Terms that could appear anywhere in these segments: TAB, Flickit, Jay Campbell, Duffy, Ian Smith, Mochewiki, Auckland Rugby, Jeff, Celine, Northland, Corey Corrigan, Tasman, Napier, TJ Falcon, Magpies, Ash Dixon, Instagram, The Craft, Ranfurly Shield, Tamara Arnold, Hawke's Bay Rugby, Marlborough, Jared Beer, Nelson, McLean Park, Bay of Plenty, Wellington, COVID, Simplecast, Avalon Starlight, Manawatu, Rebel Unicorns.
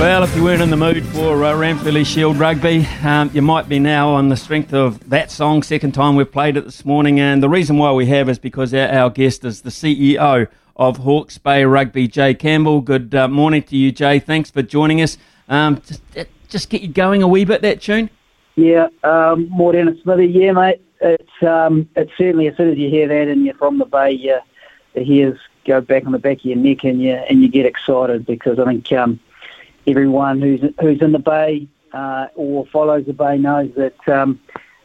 Well, if you weren't in the mood for Ranfurly Shield rugby, you might be now on the strength of that song, second time we've played it this morning. And the reason why we have is because our guest is the CEO of Hawke's Bay Rugby, Jay Campbell. Good morning to you, Jay. Thanks for joining us. Just get you going a wee bit, that tune? Yeah, more down a smithy. Yeah, mate. It's certainly, as soon as you hear that and you're from the Bay, the hairs go back on the back of your neck and you get excited because I think... everyone who's in the Bay or follows the Bay knows that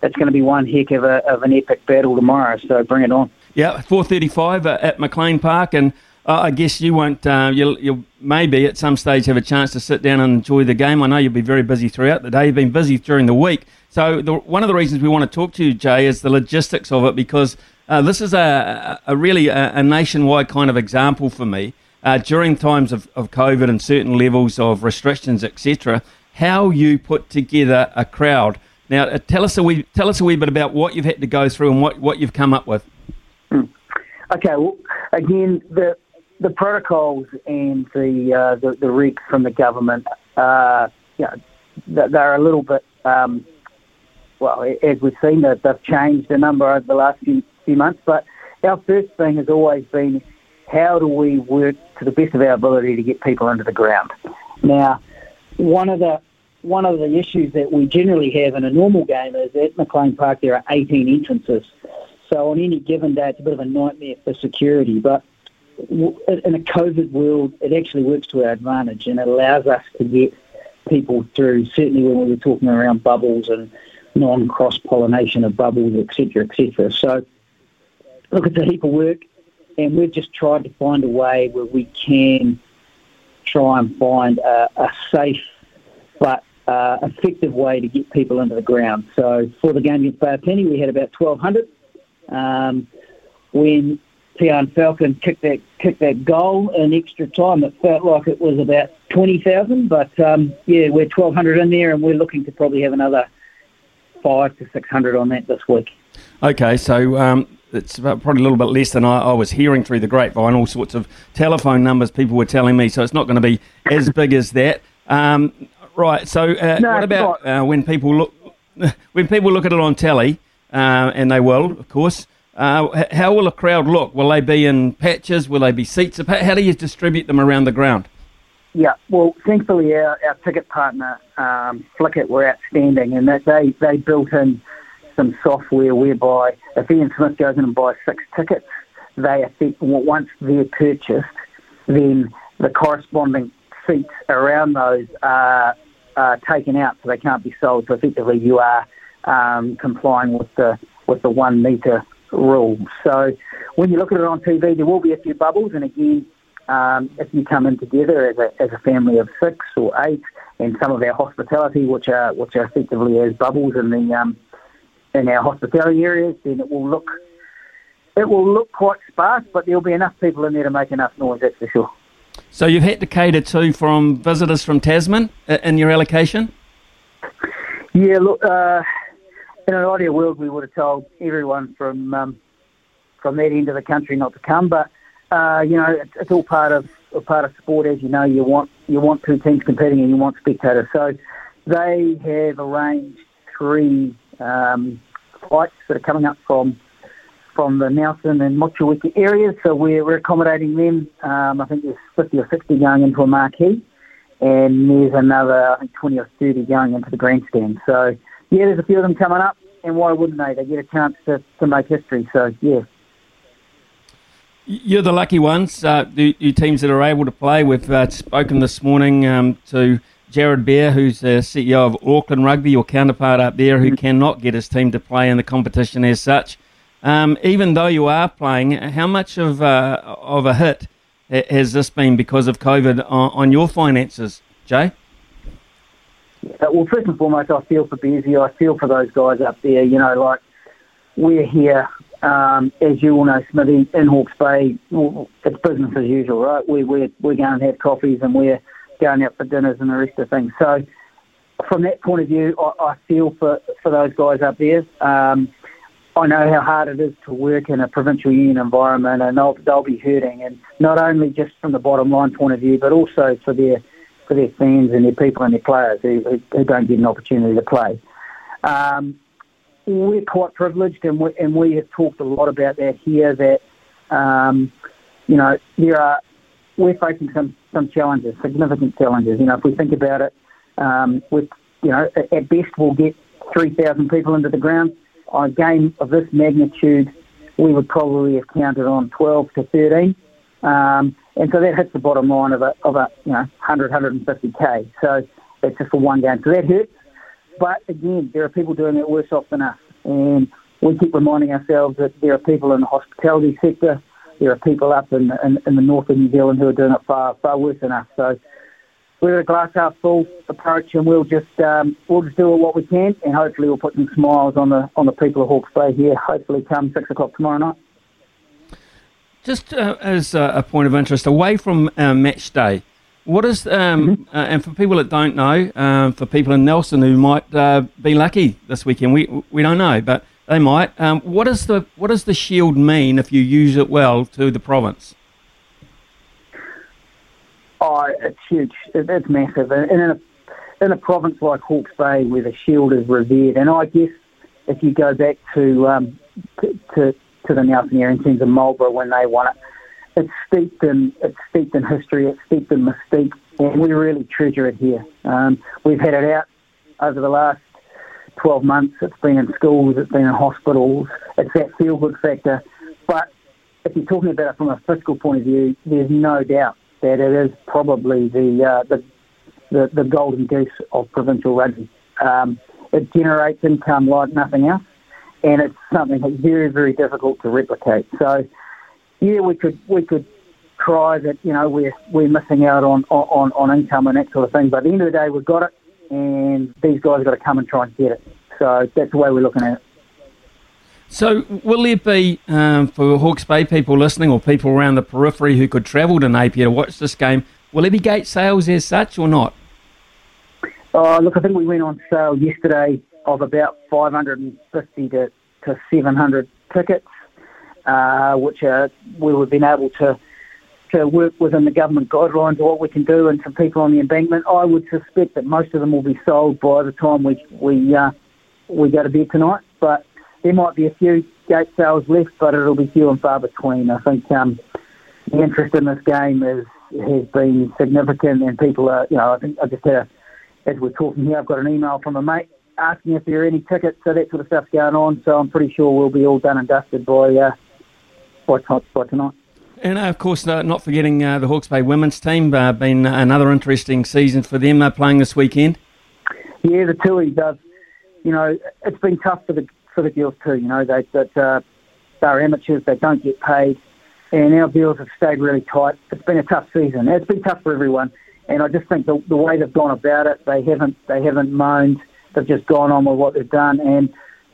it's going to be one heck of an epic battle tomorrow, so bring it on. Yeah, 4:35 at McLean Park, and I guess you won't, you'll maybe at some stage have a chance to sit down and enjoy the game. I know you'll be very busy throughout the day. You've been busy during the week. So one of the reasons we want to talk to you, Jay, is the logistics of it, because this is a really nationwide kind of example for me. During times of COVID and certain levels of restrictions, etc., how you put together a crowd. Now, tell us a wee bit about what you've had to go through and what you've come up with. Okay, well, again, the protocols and the regs from the government, they're a little bit, as we've seen, they've changed a number over the last few months, but our first thing has always been, how do we work to the best of our ability to get people into the ground? Now, one of the issues that we generally have in a normal game is at McLean Park there are 18 entrances. So on any given day, it's a bit of a nightmare for security. But in a COVID world, it actually works to our advantage and it allows us to get people through, certainly when we were talking around bubbles and non-cross-pollination of bubbles, et cetera, et cetera. So, look, it's a heap of work. And we've just tried to find a way where we can try and find a safe but effective way to get people into the ground. So for the game against Bay of Plenty, we had about 1,200. When TJ Falcon kicked that goal in extra time, it felt like it was about 20,000. But, we're 1,200 in there, and we're looking to probably have another 500 to 600 on that this week. Okay, so... it's probably a little bit less than I was hearing through the grapevine, all sorts of telephone numbers people were telling me, so it's not going to be as big as that. Right, so what about when people look at it on telly, and they will, of course, how will a crowd look? Will they be in patches? Will they be seats? How do you distribute them around the ground? Yeah, well, thankfully our ticket partner, Flickit, were outstanding, and that they built in some software whereby if Ian Smith goes in and buys 6 tickets, once they're purchased, then the corresponding seats around those are taken out so they can't be sold. So effectively you are complying with the 1 metre rule. So when you look at it on TV, there will be a few bubbles, and again, if you come in together as a family of 6 or 8, and some of our hospitality, which are effectively as bubbles in the in our hospitality areas, then it will look quite sparse, but there'll be enough people in there to make enough noise, that's for sure. So you've had to cater to from visitors from Tasman in your allocation? Yeah, look, in an ideal world we would have told everyone from that end of the country not to come, but it's all part of sport, as you know. You want two teams competing and you want spectators. So They have arranged three flights that are coming up from the Nelson and Mochewiki areas, so we're accommodating them. I think there's 50 or 60 going into a marquee, and there's another, I think, 20 or 30 going into the grandstand. So, yeah, there's a few of them coming up, and why wouldn't they? They get a chance to make history, so, yeah. You're the lucky ones, the teams that are able to play. We've spoken this morning to Jared Beer, who's the CEO of Auckland Rugby, your counterpart up there, who cannot get his team to play in the competition as such. Even though you are playing, how much of a hit has this been because of COVID on your finances, Jay? Yeah, well, first and foremost, I feel for Beersy. I feel for those guys up there. You know, like, we're here, as you all know, Smitty, in Hawke's Bay. Well, it's business as usual, right? We're going to have coffees and we're going out for dinners and the rest of things. So from that point of view, I feel for those guys up there. I know how hard it is to work in a provincial union environment, and they'll be hurting, and not only just from the bottom line point of view, but also for their fans and their people and their players who don't get an opportunity to play. We're quite privileged, and we have talked a lot about that here, that you know, we're facing some challenges, significant challenges. You know, if we think about it, with, you know, at best we'll get 3,000 people into the ground. On a game of this magnitude, we would probably have counted on 12 to 13. And so that hits the bottom line of a you know, 100, 150K. So that's just for one game. So that hurts. But again, there are people doing it worse off than us. And we keep reminding ourselves that there are people in the hospitality sector, there are people up in the north of New Zealand who are doing it far, far worse than us. So we're a glass half full approach, and we'll just do what we can, and hopefully we'll put some smiles on the people of Hawke's Bay here, hopefully come 6 o'clock tomorrow night. Just as a point of interest, away from match day, what is, and for people that don't know, for people in Nelson who might be lucky this weekend, we don't know, but they might, what does the shield mean if you use it well to the province? Oh, it's huge. It's massive. And in a province like Hawke's Bay, where the shield is revered, and I guess if you go back to the Nelson era in terms of Marlborough when they won it, it's steeped in history. It's steeped in mystique, and we really treasure it here. We've had it out over the last 12 months. It's been in schools. It's been in hospitals. It's that feel-good factor. But if you're talking about it from a fiscal point of view, there's no doubt that it is probably the golden goose of provincial rugby. It generates income like nothing else, and it's something that's very, very difficult to replicate. So, yeah, we could cry that, you know, we're missing out on income and that sort of thing. But at the end of the day, we've got it, and these guys have got to come and try and get it. So that's the way we're looking at it. So will there be, for Hawke's Bay people listening or people around the periphery who could travel to Napier to watch this game, will there be gate sales as such or not? Look, I think we went on sale yesterday of about 550 to 700 tickets, which we have been able to work within the government guidelines of what we can do and some people on the embankment. I would suspect that most of them will be sold by the time we go to bed tonight, but there might be a few gate sales left, but it'll be few and far between. I think the interest in this game has been significant, and people are, you know, I think I just had, as we're talking here, I've got an email from a mate asking if there are any tickets, so that sort of stuff's going on. So I'm pretty sure we'll be all done and dusted by tonight. And of course, not forgetting the Hawke's Bay women's team, been another interesting season for them playing this weekend. Yeah, the Tuis, you know, it's been tough for the girls too, you know, they're amateurs, they don't get paid, and our girls have stayed really tight. It's been a tough season. It's been tough for everyone, and I just think the way they've gone about it, they haven't moaned. They've just gone on with what they've done. And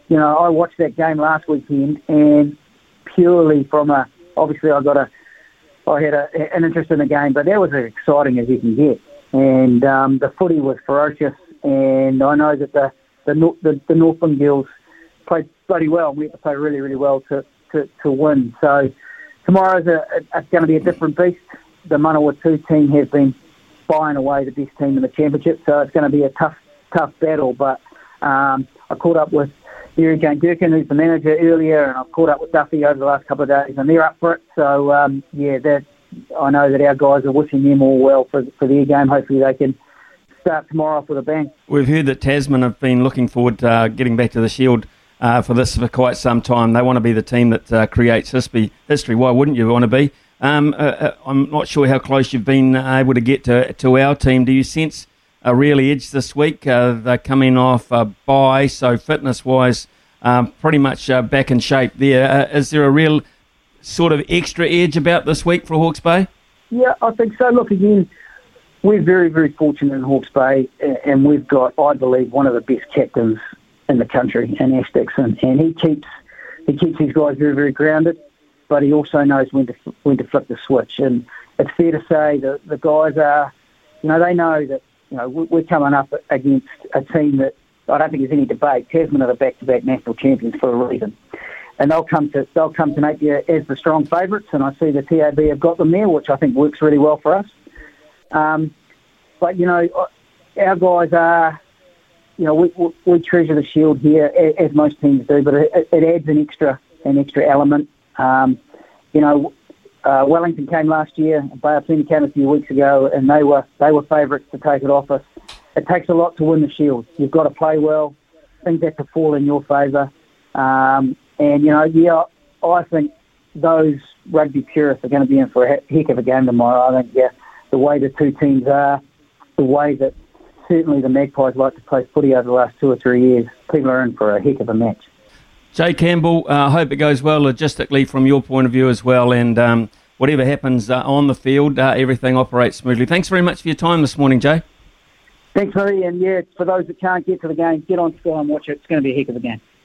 you know, I watched that game last weekend, and purely from a, obviously I had an interest in the game, but that was as exciting as you can get. And the footy was ferocious, and I know that the Northland girls played bloody well. We have to play really, really well to win. So tomorrow's going to be a different beast. The Manawatu team has been buying away the best team in the championship, so it's going to be a tough tough battle. But I caught up with Gang Durkin, who's the manager, earlier, and I've caught up with Duffy over the last couple of days, and they're up for it. So, I know that our guys are wishing them all well for their game. Hopefully they can start tomorrow off with a bang. We've heard that Tasman have been looking forward to getting back to the Shield for this for quite some time. They want to be the team that creates history. Why wouldn't you want to be? I'm not sure how close you've been able to get to our team. Do you sense a real edge this week? They're coming off a bye, so fitness-wise, pretty much back in shape there. Is there a real sort of extra edge about this week for Hawke's Bay? Yeah, I think so. Look, again, we're very, very fortunate in Hawke's Bay, and we've got, I believe, one of the best captains in the country, in Ash Dixon, and he keeps his guys very, very grounded, but he also knows when to flip the switch. And it's fair to say that the guys are, they know that, we're coming up against a team that I don't think there's any debate. Tasman are the back-to-back national champions for a reason, and they'll come to Napier as the strong favourites. And I see the TAB have got them there, which I think works really well for us. But our guys are, we treasure the Shield here as most teams do, but it adds an extra element. Wellington came last year, Bay of Plenty came a few weeks ago, and they were favourites to take it off us. It takes a lot to win the Shield. You've got to play well. Things have to fall in your favour. I think those rugby purists are going to be in for a heck of a game tomorrow. I think, the way the two teams are, the way that certainly the Magpies like to play footy over the last 2 or 3 years, people are in for a heck of a match. Jay Campbell, I hope it goes well logistically from your point of view as well, and whatever happens on the field, everything operates smoothly. Thanks very much for your time this morning, Jay. Thanks, Harry, and for those that can't get to the game, get on Sky and watch it. It's going to be a heck of a game.